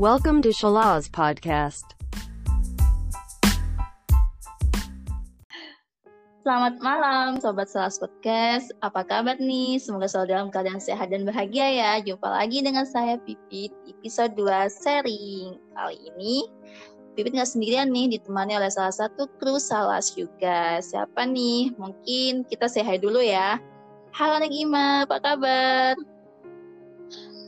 Welcome to Shalaz Podcast. Selamat malam Sobat Shalaz Podcast. Apa kabar nih? Semoga selalu dalam keadaan sehat dan bahagia ya. Jumpa lagi dengan saya Pipit, episode 2 sharing. Kali ini Pipit gak sendirian nih, ditemani oleh salah satu kru Shalaz juga. Siapa nih? Mungkin kita say hi dulu ya. Halo Negima, apa kabar?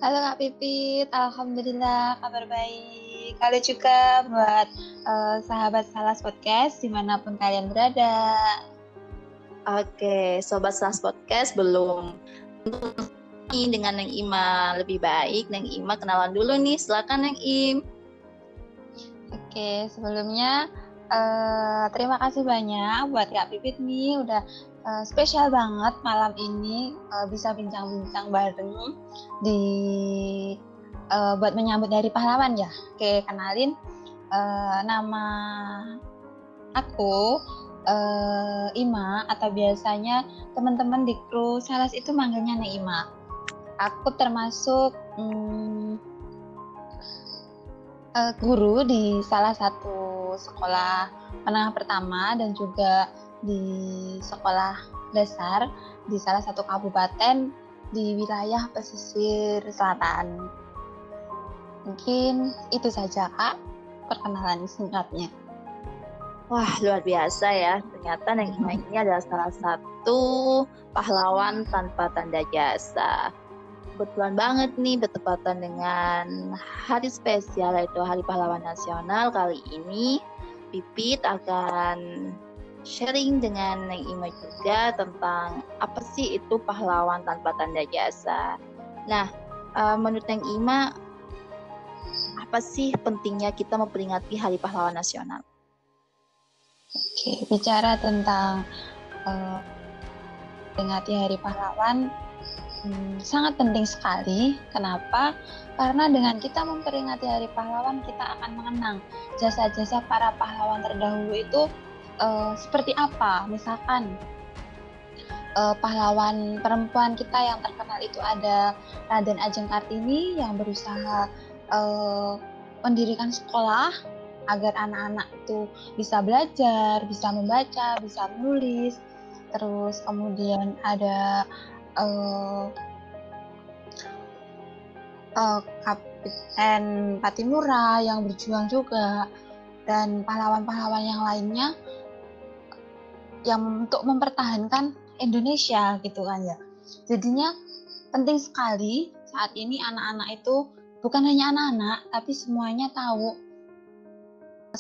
Halo Kak Pipit, Alhamdulillah kabar baik. Halo juga buat sahabat Shalaz Podcast dimanapun kalian berada. Oke, Sobat Shalaz Podcast belum dengan Neng Ima. Lebih baik Neng Ima kenalan dulu nih, silakan Neng Im. Oke, sebelumnya terima kasih banyak buat Kak Pipit nih, udah spesial banget malam ini bisa bincang-bincang bareng di buat menyambut Hari Pahlawan ya. Oke, kenalin nama aku Ima, atau biasanya teman-teman di kru Shalaz itu manggilnya Neima. Aku termasuk guru di salah satu sekolah menengah pertama dan juga di sekolah dasar di salah satu kabupaten di wilayah pesisir selatan. Mungkin itu saja Kak, perkenalan singkatnya. Wah, luar biasa ya, ternyata Neng Ima ini adalah salah satu pahlawan tanpa tanda jasa. Kebetulan banget nih bertepatan dengan hari spesial, yaitu Hari Pahlawan Nasional. Kali ini Pipit akan sharing dengan Neng Ima juga tentang apa sih itu pahlawan tanpa tanda jasa. Nah, menurut Neng Ima, apa sih pentingnya kita memperingati Hari Pahlawan Nasional? Oke, bicara tentang memperingati Hari Pahlawan, sangat penting sekali. Kenapa? Karena dengan kita memperingati Hari Pahlawan, kita akan mengenang jasa-jasa para pahlawan terdahulu itu seperti apa. Misalkan pahlawan perempuan kita yang terkenal itu ada Raden Ajeng Kartini yang berusaha mendirikan sekolah agar anak-anak itu bisa belajar, bisa membaca, bisa menulis. Terus kemudian ada Kapten Patimura yang berjuang juga, dan pahlawan-pahlawan yang lainnya yang untuk mempertahankan Indonesia gitu kan ya. Jadinya penting sekali saat ini anak-anak itu, bukan hanya anak-anak tapi semuanya tahu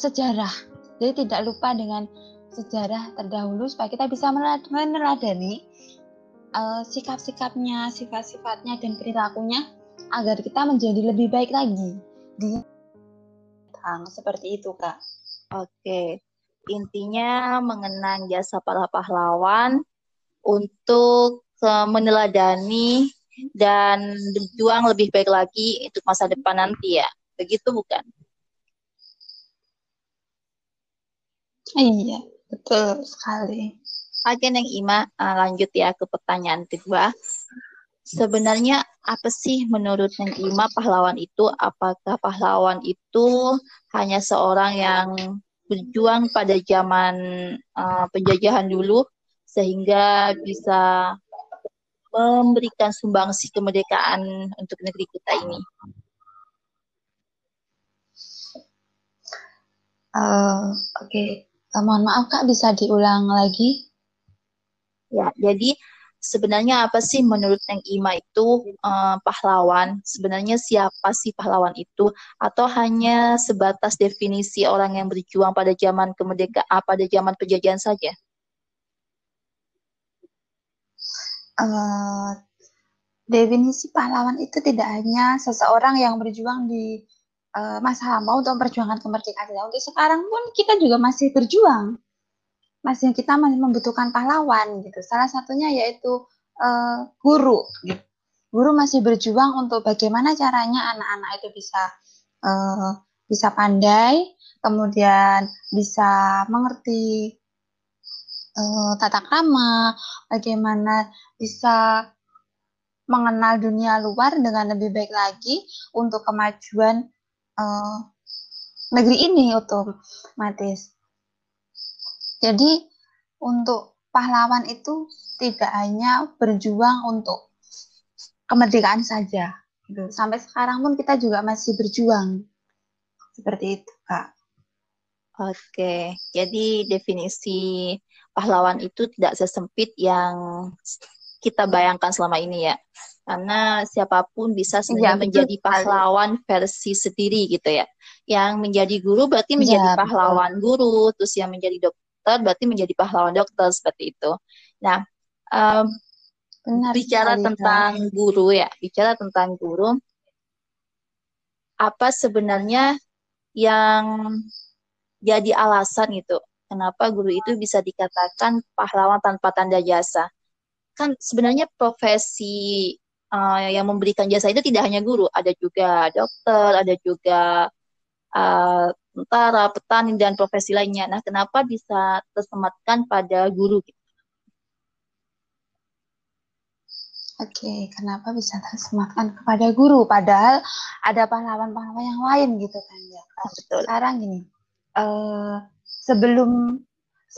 sejarah. Jadi tidak lupa dengan sejarah terdahulu supaya kita bisa meneladani sikap-sikapnya, sifat-sifatnya dan perilakunya agar kita menjadi lebih baik lagi di seperti itu Kak. Oke, intinya mengenang jasa para pahlawan untuk meneladani dan berjuang lebih baik lagi untuk masa depan nanti ya, begitu bukan? Iya, betul sekali. Oke Neng Ima, lanjut ya ke pertanyaan kedua. Sebenarnya apa sih menurut Neng Ima pahlawan itu? Apakah pahlawan itu hanya seorang yang berjuang pada zaman penjajahan dulu sehingga bisa memberikan sumbangsi kemerdekaan untuk negeri kita ini? Oke. Mohon maaf Kak, bisa diulang lagi? Ya, jadi sebenarnya apa sih menurut Neng Ima itu pahlawan? Sebenarnya siapa sih pahlawan itu? Atau hanya sebatas definisi orang yang berjuang pada zaman kemerdekaan, pada zaman penjajahan saja? Definisi pahlawan itu tidak hanya seseorang yang berjuang di masa lampau untuk memperjuangkan kemerdekaan. Untuk sekarang pun kita juga masih berjuang. Masih kita membutuhkan pahlawan gitu. Salah satunya yaitu guru. Guru masih berjuang untuk bagaimana caranya anak-anak itu bisa pandai, kemudian bisa mengerti tata krama, bagaimana bisa mengenal dunia luar dengan lebih baik lagi untuk kemajuan negeri ini otomatis. Jadi untuk pahlawan itu tidak hanya berjuang untuk kemerdekaan saja. Gitu. Sampai sekarang pun kita juga masih berjuang. Seperti itu, Kak. Oke, jadi definisi pahlawan itu tidak sesempit yang kita bayangkan selama ini ya. Karena siapapun bisa sebenarnya menjadi pahlawan versi sendiri gitu ya. Yang menjadi guru berarti menjadi pahlawan guru, terus yang menjadi dokter berarti menjadi pahlawan dokter, seperti itu. Nah, bicara tentang guru, apa sebenarnya yang jadi alasan itu kenapa guru itu bisa dikatakan pahlawan tanpa tanda jasa? Kan sebenarnya profesi yang memberikan jasa itu tidak hanya guru, ada juga dokter, ada juga tentara, petani, dan profesi lainnya. Nah, kenapa bisa tersematkan pada guru gitu? Oke, kenapa bisa tersematkan kepada guru? Padahal ada pahlawan-pahlawan yang lain gitu kan ya. Betul. Sekarang gini,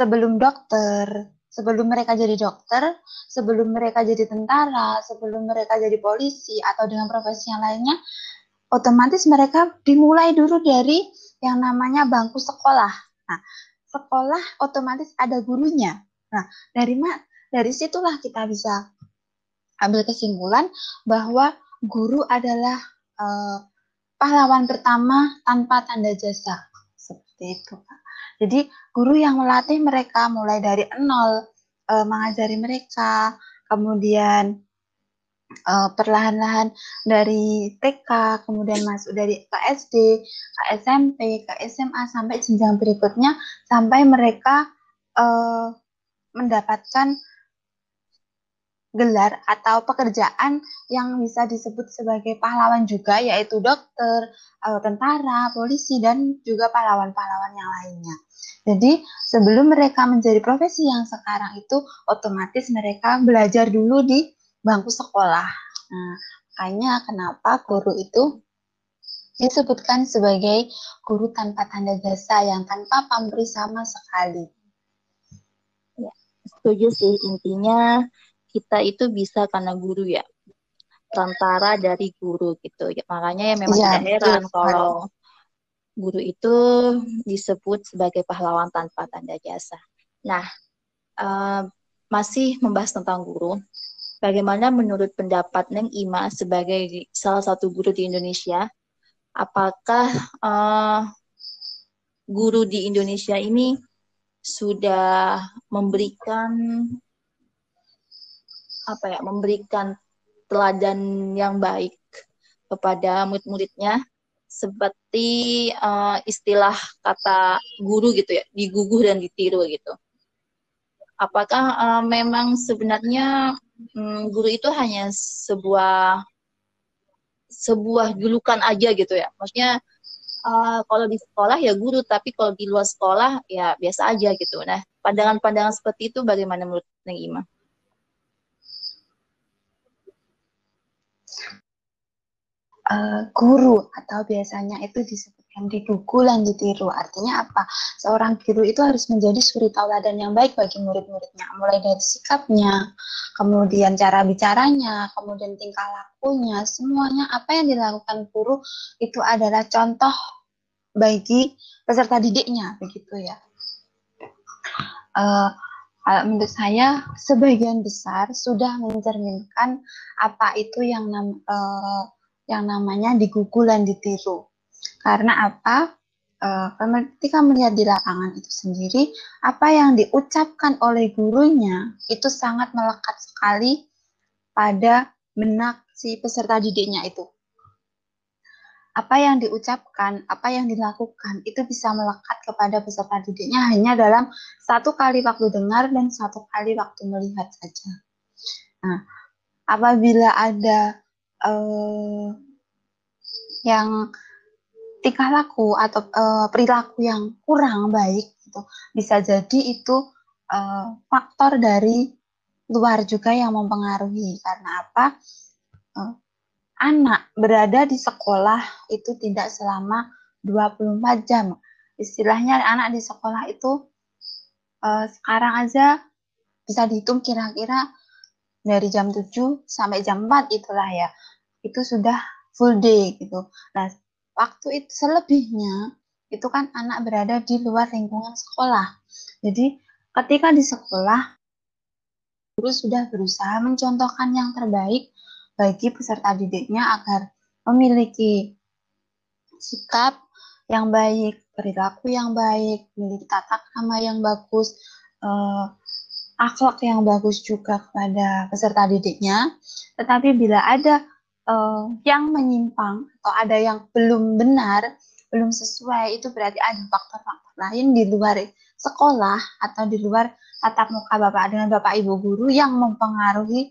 sebelum dokter, sebelum mereka jadi dokter, sebelum mereka jadi tentara, sebelum mereka jadi polisi atau dengan profesi yang lainnya, otomatis mereka dimulai dulu dari yang namanya bangku sekolah. Nah, sekolah otomatis ada gurunya. Nah, dari situlah kita bisa ambil kesimpulan bahwa guru adalah pahlawan pertama tanpa tanda jasa, seperti itu, Pak. Jadi guru yang melatih mereka mulai dari nol, mengajari mereka, kemudian perlahan-lahan dari TK, kemudian masuk dari ke SD, ke SMP, ke SMA, sampai jenjang berikutnya, sampai mereka mendapatkan gelar atau pekerjaan yang bisa disebut sebagai pahlawan juga, yaitu dokter, tentara, polisi, dan juga pahlawan-pahlawan yang lainnya. Jadi sebelum mereka menjadi profesi yang sekarang itu, otomatis mereka belajar dulu di bangku sekolah. Nah, makanya kenapa guru itu disebutkan sebagai guru tanpa tanda jasa, yang tanpa pamrih sama sekali. Ya, setuju sih, intinya kita itu bisa karena guru ya, perantara dari guru gitu. Makanya ya memang tidak heran kalau guru itu disebut sebagai pahlawan tanpa tanda jasa. Nah, masih membahas tentang guru, bagaimana menurut pendapat Neng Ima sebagai salah satu guru di Indonesia, apakah guru di Indonesia ini sudah memberikan teladan yang baik kepada murid-muridnya, seperti istilah kata guru gitu ya, diguguh dan ditiru gitu. Apakah memang sebenarnya guru itu hanya sebuah julukan aja gitu ya? Maksudnya kalau di sekolah ya guru, tapi kalau di luar sekolah ya biasa aja gitu. Nah, pandangan-pandangan seperti itu bagaimana menurut Neng Ima? Guru atau biasanya itu disebutkan digugu dan ditiru, artinya apa? Seorang guru itu harus menjadi suri tauladan yang baik bagi murid-muridnya, mulai dari sikapnya, kemudian cara bicaranya, kemudian tingkah lakunya, semuanya apa yang dilakukan guru itu adalah contoh bagi peserta didiknya, begitu ya. Menurut saya sebagian besar sudah mencerminkan apa itu yang namanya digugu dan ditiru. Karena apa? Ketika melihat di lapangan itu sendiri, apa yang diucapkan oleh gurunya itu sangat melekat sekali pada benak si peserta didiknya itu. Apa yang diucapkan, apa yang dilakukan, itu bisa melekat kepada peserta didiknya hanya dalam 1 kali waktu dengar dan 1 kali waktu melihat saja. Nah, apabila ada yang tingkah laku atau perilaku yang kurang baik gitu, bisa jadi itu faktor dari luar juga yang mempengaruhi. Karena apa? anak berada di sekolah itu tidak selama 24 jam. Istilahnya anak di sekolah itu sekarang aja bisa dihitung kira-kira dari jam 7 sampai jam 4 itulah ya. Itu sudah full day gitu. Nah, waktu itu selebihnya itu kan anak berada di luar lingkungan sekolah. Jadi ketika di sekolah guru sudah berusaha mencontohkan yang terbaik bagi peserta didiknya agar memiliki sikap yang baik, perilaku yang baik, memiliki tata krama yang bagus, akhlak yang bagus juga kepada peserta didiknya. Tetapi bila ada yang menyimpang atau ada yang belum benar, belum sesuai, itu berarti ada faktor-faktor lain di luar sekolah atau di luar tatap muka bapak dengan bapak ibu guru yang mempengaruhi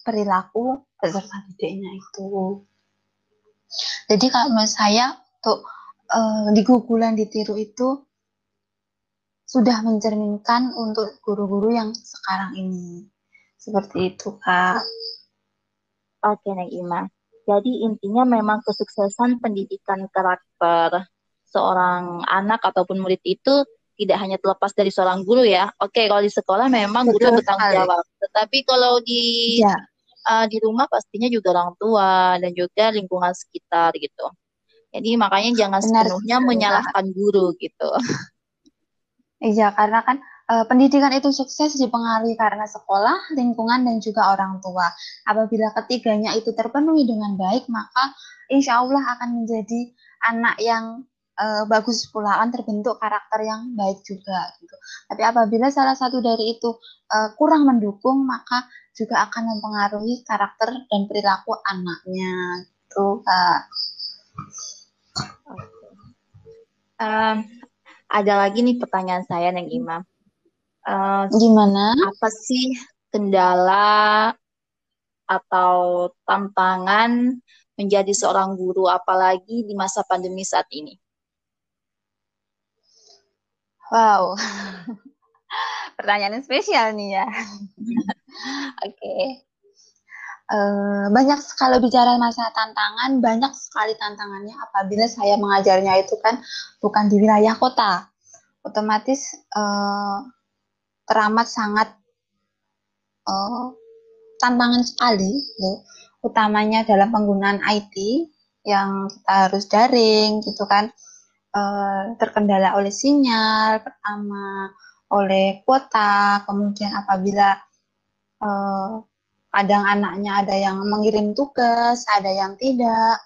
perilaku peserta didiknya itu. Jadi kalau menurut saya untuk digugulan ditiru itu sudah mencerminkan untuk guru-guru yang sekarang ini. Seperti itu, Kak. Oke, Naima. Jadi intinya memang kesuksesan pendidikan karakter seorang anak ataupun murid itu tidak hanya terlepas dari seorang guru ya. Oke, kalau di sekolah memang guru bertanggung jawab. Tetapi kalau di rumah pastinya juga orang tua dan juga lingkungan sekitar gitu. Jadi makanya jangan sepenuhnya menyalahkan guru gitu. Iya, karena kan pendidikan itu sukses dipengaruhi karena sekolah, lingkungan, dan juga orang tua. Apabila ketiganya itu terpenuhi dengan baik, maka insya Allah akan menjadi anak yang bagus pula, akan terbentuk karakter yang baik juga gitu. Tapi apabila salah satu dari itu kurang mendukung, maka juga akan mempengaruhi karakter dan perilaku anaknya gitu, Kak. Ada lagi nih pertanyaan saya, Neng Ima. Gimana? Apa sih kendala atau tantangan menjadi seorang guru, apalagi di masa pandemi saat ini? Wow, pertanyaan spesial nih ya. Oke. Banyak sekali bicara masalah tantangan, banyak sekali tantangannya apabila saya mengajarnya itu kan bukan di wilayah kota. Otomatis teramat sangat tantangan sekali, gitu. Utamanya dalam penggunaan IT yang kita harus daring, gitu kan. Terkendala oleh sinyal, pertama oleh kuota, kemudian apabila kadang anaknya ada yang mengirim tugas, ada yang tidak,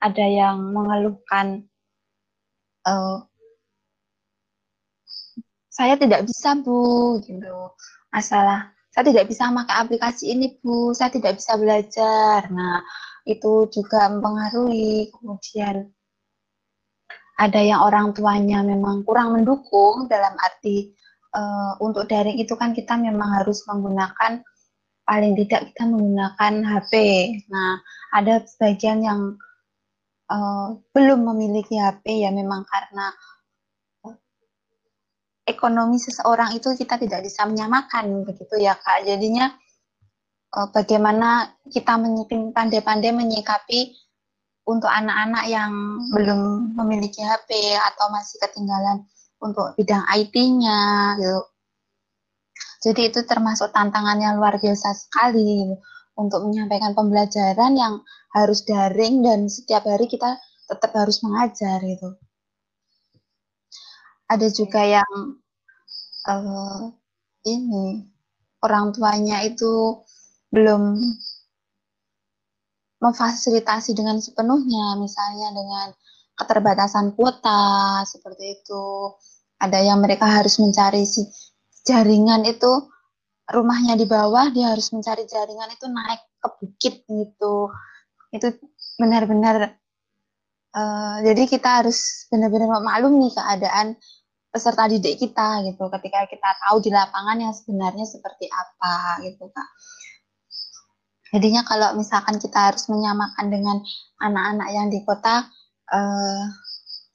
ada yang mengeluhkan saya tidak bisa Bu, gitu. Masalah saya tidak bisa pakai aplikasi ini Bu, saya tidak bisa belajar. Nah, itu juga mempengaruhi. Kemudian ada yang orang tuanya memang kurang mendukung dalam arti untuk daring itu kan kita memang harus menggunakan, paling tidak kita menggunakan HP. Nah, ada sebagian yang belum memiliki HP ya, memang karena ekonomi seseorang itu kita tidak bisa menyamakan begitu ya, Kak. Jadinya bagaimana kita pandai-pandai menyikapi untuk anak-anak yang belum memiliki HP atau masih ketinggalan untuk bidang IT-nya gitu. Jadi itu termasuk tantangannya luar biasa sekali untuk menyampaikan pembelajaran yang harus daring dan setiap hari kita tetap harus mengajar gitu. Ada juga yang orang tuanya itu belum memfasilitasi dengan sepenuhnya, misalnya dengan keterbatasan kuota seperti itu. Ada yang mereka harus mencari jaringan itu, rumahnya di bawah, dia harus mencari jaringan itu naik ke bukit gitu. Itu benar-benar, jadi kita harus benar-benar memaklumi keadaan peserta didik kita gitu, ketika kita tahu di lapangan yang sebenarnya seperti apa gitu, Kak. Jadinya kalau misalkan kita harus menyamakan dengan anak-anak yang di kota,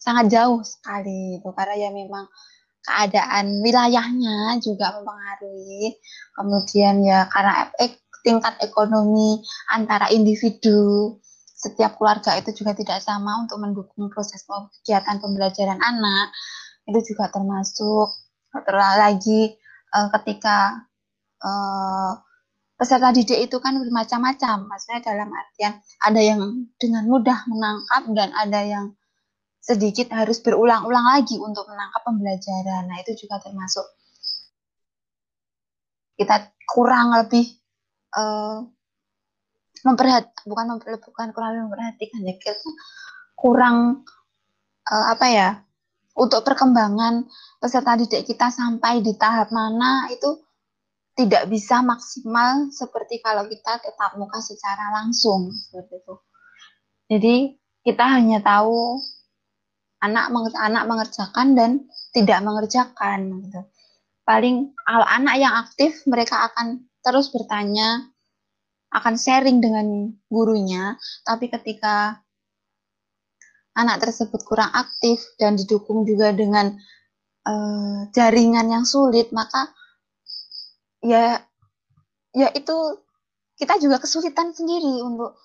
sangat jauh sekali gitu, karena ya memang keadaan wilayahnya juga mempengaruhi. Kemudian ya karena tingkat ekonomi antara individu setiap keluarga itu juga tidak sama untuk mendukung proses kegiatan pembelajaran anak. Itu juga termasuk lagi ketika peserta didik itu kan bermacam-macam, maksudnya dalam artian ada yang dengan mudah menangkap dan ada yang sedikit harus berulang-ulang lagi untuk menangkap pembelajaran. Nah, itu juga termasuk kita kurang lebih memperhatikan ya, kita kurang untuk perkembangan peserta didik kita sampai di tahap mana itu tidak bisa maksimal seperti kalau kita tetap muka secara langsung seperti itu. Jadi kita hanya tahu anak mengerjakan dan tidak mengerjakan gitu. Paling kalau anak yang aktif mereka akan terus bertanya, akan sharing dengan gurunya, tapi ketika anak tersebut kurang aktif dan didukung juga dengan jaringan yang sulit, maka ya itu kita juga kesulitan sendiri untuk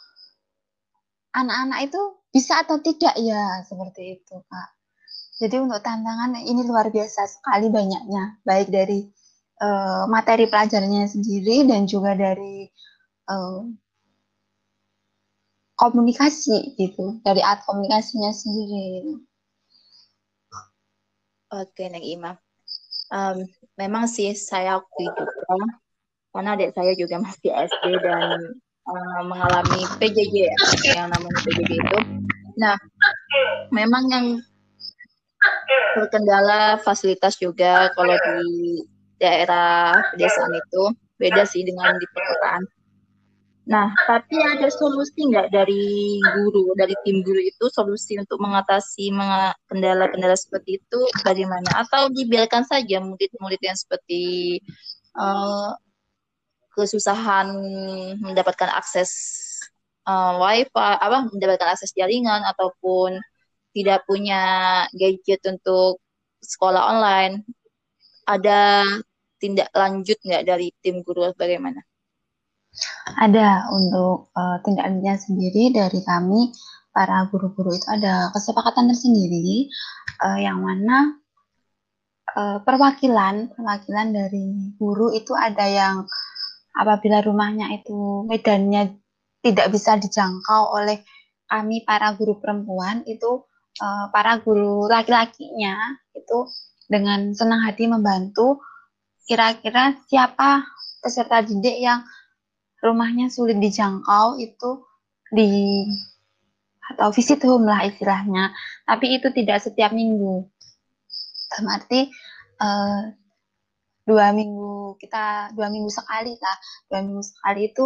anak-anak itu bisa atau tidak ya, seperti itu Kak. Jadi untuk tantangan ini luar biasa sekali banyaknya, baik dari materi pelajarannya sendiri dan juga dari komunikasi gitu, dari alat komunikasinya sendiri. Oke Neng Ima. Memang sih saya akui juga, karena adik saya juga masih SD dan mengalami PJJ yang namanya PJJ itu. Nah, memang yang terkendala fasilitas juga kalau di daerah pedesaan itu beda sih dengan di perkotaan. Nah, tapi ada solusi nggak dari guru, dari tim guru itu solusi untuk mengatasi kendala-kendala seperti itu bagaimana? Atau dibiarkan saja murid-murid yang seperti kesusahan mendapatkan akses wifi, mendapatkan akses jaringan ataupun tidak punya gadget untuk sekolah online, ada tindak lanjut nggak dari tim guru bagaimana? Ada untuk tindak lanjutnya sendiri dari kami para guru-guru itu ada kesepakatan tersendiri yang mana perwakilan dari guru itu ada yang apabila rumahnya itu medannya tidak bisa dijangkau oleh kami para guru perempuan itu para guru laki-lakinya itu dengan senang hati membantu kira-kira siapa peserta didik yang rumahnya sulit dijangkau itu atau visit home lah istilahnya. Tapi itu tidak setiap minggu. Dalam arti 2 minggu sekali itu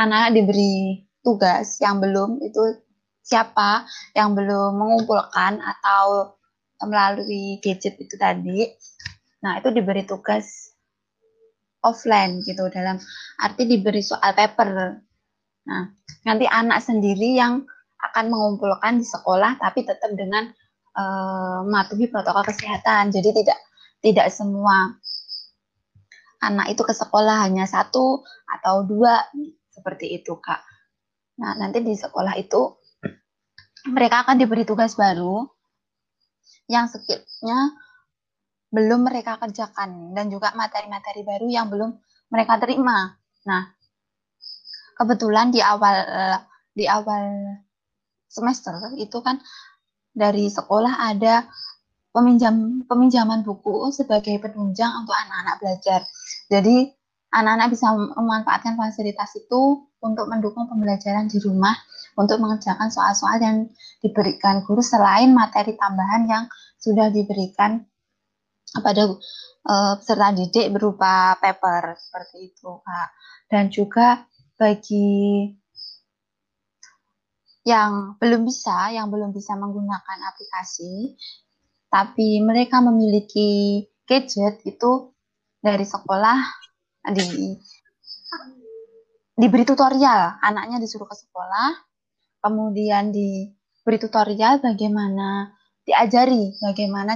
anak-anak diberi tugas, yang belum itu siapa yang belum mengumpulkan atau melalui gadget itu tadi, nah itu diberi tugas offline gitu, dalam arti diberi soal paper. Nah nanti anak sendiri yang akan mengumpulkan di sekolah tapi tetap dengan mematuhi protokol kesehatan, jadi tidak semua anak itu ke sekolah, hanya 1 atau 2 seperti itu Kak. Nah nanti di sekolah itu mereka akan diberi tugas baru yang skillnya belum mereka kerjakan dan juga materi-materi baru yang belum mereka terima. Nah kebetulan di awal semester itu kan dari sekolah ada peminjaman buku sebagai penunjang untuk anak-anak belajar. Jadi anak-anak bisa memanfaatkan fasilitas itu untuk mendukung pembelajaran di rumah, untuk mengerjakan soal-soal yang diberikan guru selain materi tambahan yang sudah diberikan kepada peserta didik berupa paper seperti itu Kak. Dan juga bagi yang belum bisa menggunakan aplikasi tapi mereka memiliki gadget itu dari sekolah diberi tutorial, anaknya disuruh ke sekolah kemudian diberi tutorial bagaimana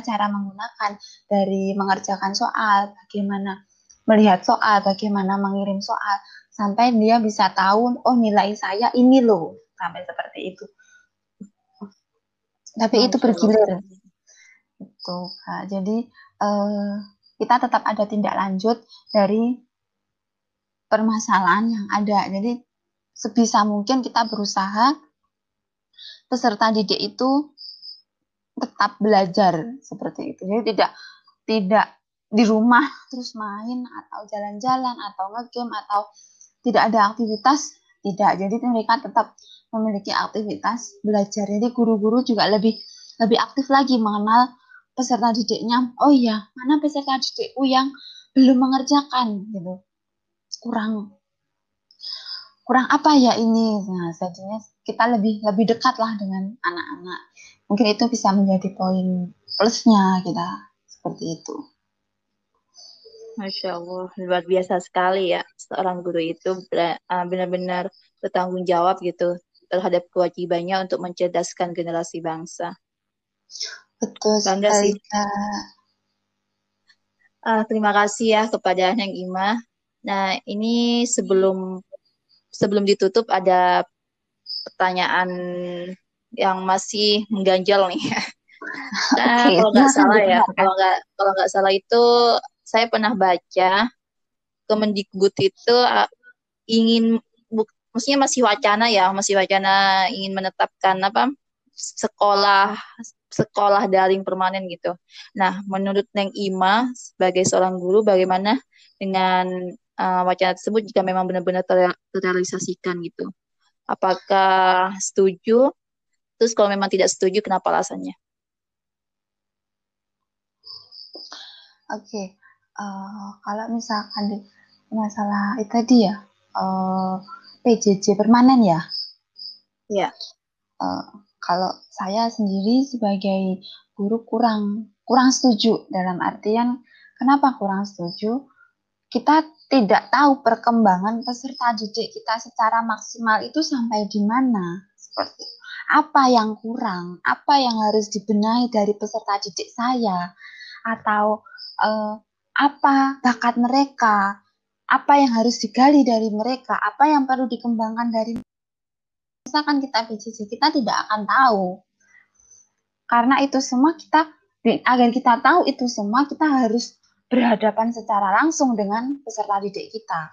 cara menggunakan, dari mengerjakan soal, bagaimana melihat soal, bagaimana mengirim soal, sampai dia bisa tahu, oh nilai saya ini loh, sampai seperti itu. Tapi itu bergilir. Itu, Kak. Jadi kita tetap ada tindak lanjut dari permasalahan yang ada. Jadi sebisa mungkin kita berusaha peserta didik itu tetap belajar seperti itu. Jadi tidak di rumah terus main atau jalan-jalan atau nge-game atau tidak ada aktivitas, tidak. Jadi mereka tetap memiliki aktivitas belajar. Jadi guru-guru juga lebih aktif lagi mengenal peserta didiknya. Oh iya, mana peserta didikku yang belum mengerjakan gitu. Kurang apa ya ini? Nah, jadinya kita lebih dekat lah dengan anak-anak. Mungkin itu bisa menjadi poin plusnya kita seperti itu. Masya Allah, luar biasa sekali ya. Seorang guru itu benar-benar bertanggung jawab gitu terhadap kewajibannya untuk mencerdaskan generasi bangsa. Betul sekali. Terima kasih ya kepada Neng Ima. Nah, ini sebelum ditutup ada pertanyaan yang masih mengganjal nih. Nah, okay, kalau nggak salah itu saya pernah baca Kemen Dikbud itu masih wacana ingin menetapkan sekolah daring permanen gitu. Nah, menurut Neng Ima sebagai seorang guru bagaimana dengan wacana tersebut jika memang benar-benar terrealisasikan gitu? Apakah setuju? Terus kalau memang tidak setuju, kenapa alasannya? Oke. Kalau misalkan di masalah itu tadi ya, PJJ permanen ya? Iya. Kalau saya sendiri sebagai guru kurang setuju. Dalam artian, kenapa kurang setuju? Kita tidak tahu perkembangan peserta didik kita secara maksimal itu sampai di mana. Seperti apa yang kurang, apa yang harus dibenahi dari peserta didik saya, atau apa bakat mereka, apa yang harus digali dari mereka, apa yang perlu dikembangkan dari mereka. Misalkan kita BCC, kita tidak akan tahu. Karena itu semua agar kita tahu itu semua, kita harus berhadapan secara langsung dengan peserta didik kita.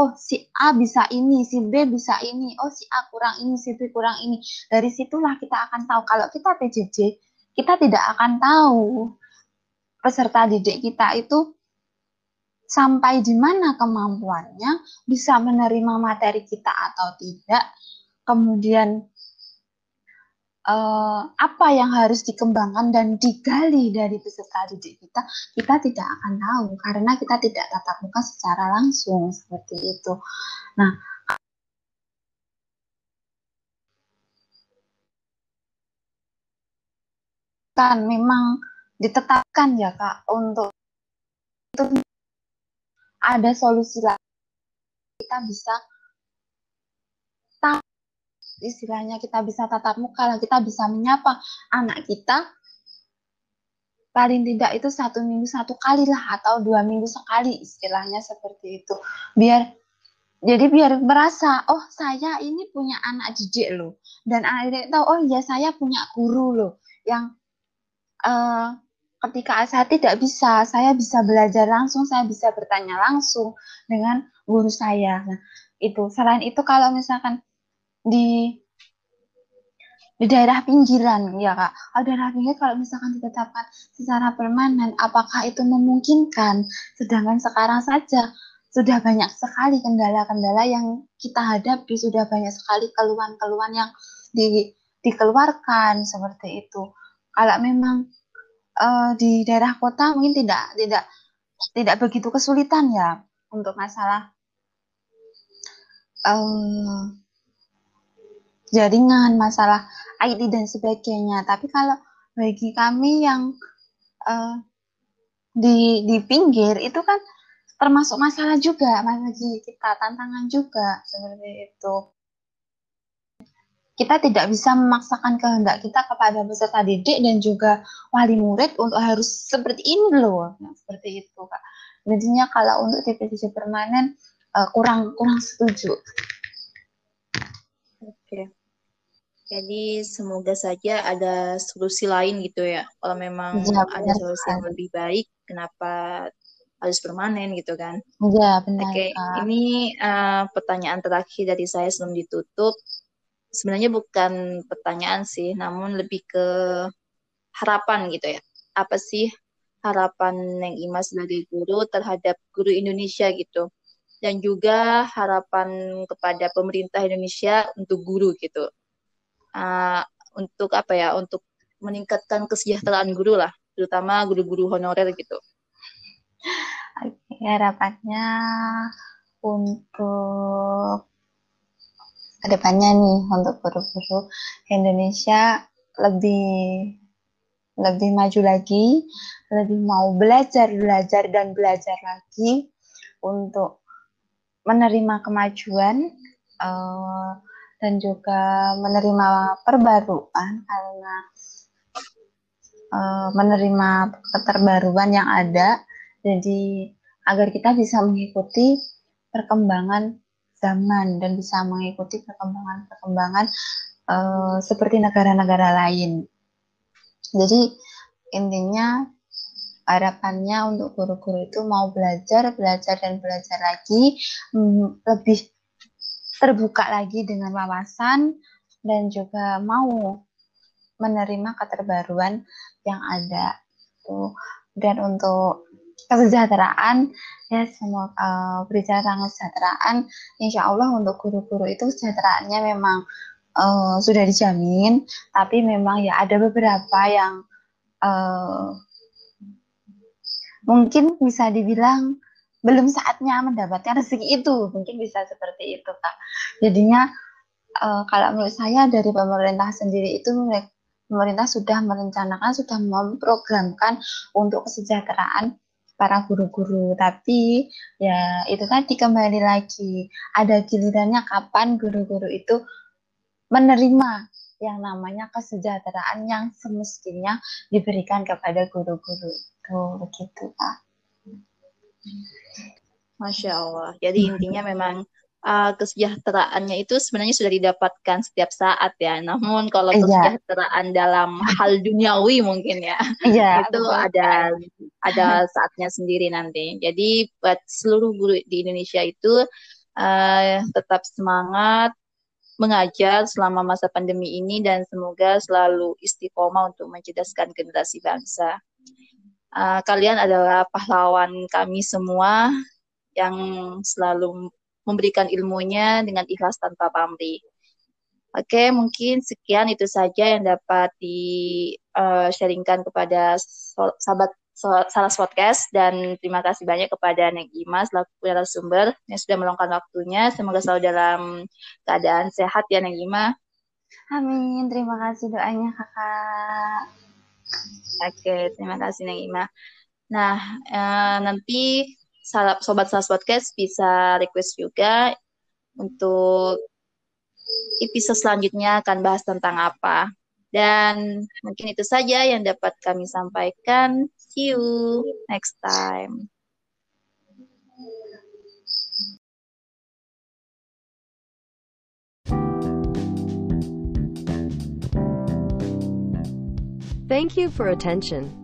Oh, si A bisa ini, si B bisa ini, oh si A kurang ini, si B kurang ini. Dari situlah kita akan tahu. Kalau kita PJJ, kita tidak akan tahu peserta didik kita itu sampai di mana kemampuannya, bisa menerima materi kita atau tidak, kemudian apa yang harus dikembangkan dan digali dari peserta didik kita tidak akan tahu karena kita tidak tatap muka secara langsung seperti itu. Nah, kan memang ditetapkan ya Kak, untuk itu ada solusi lah, kita bisa tahu, istilahnya kita bisa tatap muka lah, kita bisa menyapa anak kita paling tidak itu 1 minggu 1 kali lah, atau 2 minggu sekali, istilahnya seperti itu, biar merasa oh saya ini punya anak didik loh, dan anak didik tahu oh iya saya punya guru loh yang ketika saya tidak bisa, saya bisa belajar langsung, saya bisa bertanya langsung dengan guru saya. Nah, itu. Selain itu kalau misalkan di daerah pinggiran, ya Kak. Daerah pinggir kalau misalkan ditetapkan secara permanen, apakah itu memungkinkan? Sedangkan sekarang saja sudah banyak sekali kendala-kendala yang kita hadapi, sudah banyak sekali keluhan-keluhan yang dikeluarkan seperti itu. Kalau memang di daerah kota mungkin tidak begitu kesulitan ya untuk masalah jaringan, masalah IT dan sebagainya. Tapi kalau bagi kami yang di pinggir itu kan termasuk masalah juga, bagi kita tantangan juga seperti itu. Kita tidak bisa memaksakan kehendak kita kepada peserta didik dan juga wali murid untuk harus seperti ini loh. Nah, seperti itu, Kak. Jadinya kalau untuk TPDC permanen kurang setuju. Oke. Jadi semoga saja ada solusi lain gitu ya. Kalau memang ya, ada solusi yang lebih baik, kenapa harus permanen gitu kan? Iya benar. Oke, ini pertanyaan terakhir dari saya sebelum ditutup. Sebenarnya bukan pertanyaan sih, namun lebih ke harapan gitu ya. Apa sih harapan Neng Imas dari guru terhadap guru Indonesia gitu? Dan juga harapan kepada pemerintah Indonesia untuk guru gitu. Untuk apa ya, untuk meningkatkan kesejahteraan guru lah, terutama guru-guru honorer gitu. Oke, harapannya untuk kedepannya nih, untuk guru-guru Indonesia lebih maju lagi, lebih mau belajar dan belajar lagi untuk menerima kemajuan dan juga menerima perbaruan, karena menerima keterbaruan yang ada, jadi agar kita bisa mengikuti perkembangan zaman dan bisa mengikuti perkembangan seperti negara-negara lain. Jadi intinya harapannya untuk guru-guru itu mau belajar dan belajar lagi, lebih terbuka lagi dengan wawasan dan juga mau menerima keterbaruan yang ada. Dan untuk kesejahteraan, ya semua berbicara tentang kesejahteraan, insya Allah untuk guru-guru itu kesejahteraannya memang sudah dijamin, tapi memang ya ada beberapa yang mungkin bisa dibilang belum saatnya mendapatkan rezeki itu, mungkin bisa seperti itu Kak. Jadinya kalau menurut saya dari pemerintah sendiri itu, pemerintah sudah merencanakan, sudah memprogramkan untuk kesejahteraan para guru-guru, tapi ya itu tadi kembali lagi, ada gilirannya kapan guru-guru itu menerima yang namanya kesejahteraan yang semestinya diberikan kepada guru-guru itu, begitu Kak. Masya Allah. Jadi intinya memang kesejahteraannya itu sebenarnya sudah didapatkan setiap saat ya. Namun kalau kesejahteraan dalam hal duniawi mungkin ya, itu ada saatnya sendiri nanti. Jadi buat seluruh guru di Indonesia itu tetap semangat mengajar selama masa pandemi ini, dan semoga selalu istiqomah untuk mencerdaskan generasi bangsa. Kalian adalah pahlawan kami semua yang selalu memberikan ilmunya dengan ikhlas tanpa pamrih. Oke, mungkin sekian itu saja yang dapat di-sharingkan kepada sahabat Shalaz Podcast, dan terima kasih banyak kepada Neng Imas selaku narasumber yang sudah meluangkan waktunya. Semoga selalu dalam keadaan sehat ya Neng Ima. Amin, terima kasih doanya Kakak. Oke, terima kasih Neng Ima. Nah, nanti Sobat Shalaz Podcast bisa request juga untuk episode selanjutnya akan bahas tentang apa. Dan mungkin itu saja yang dapat kami sampaikan. See you next time. Thank you for attention.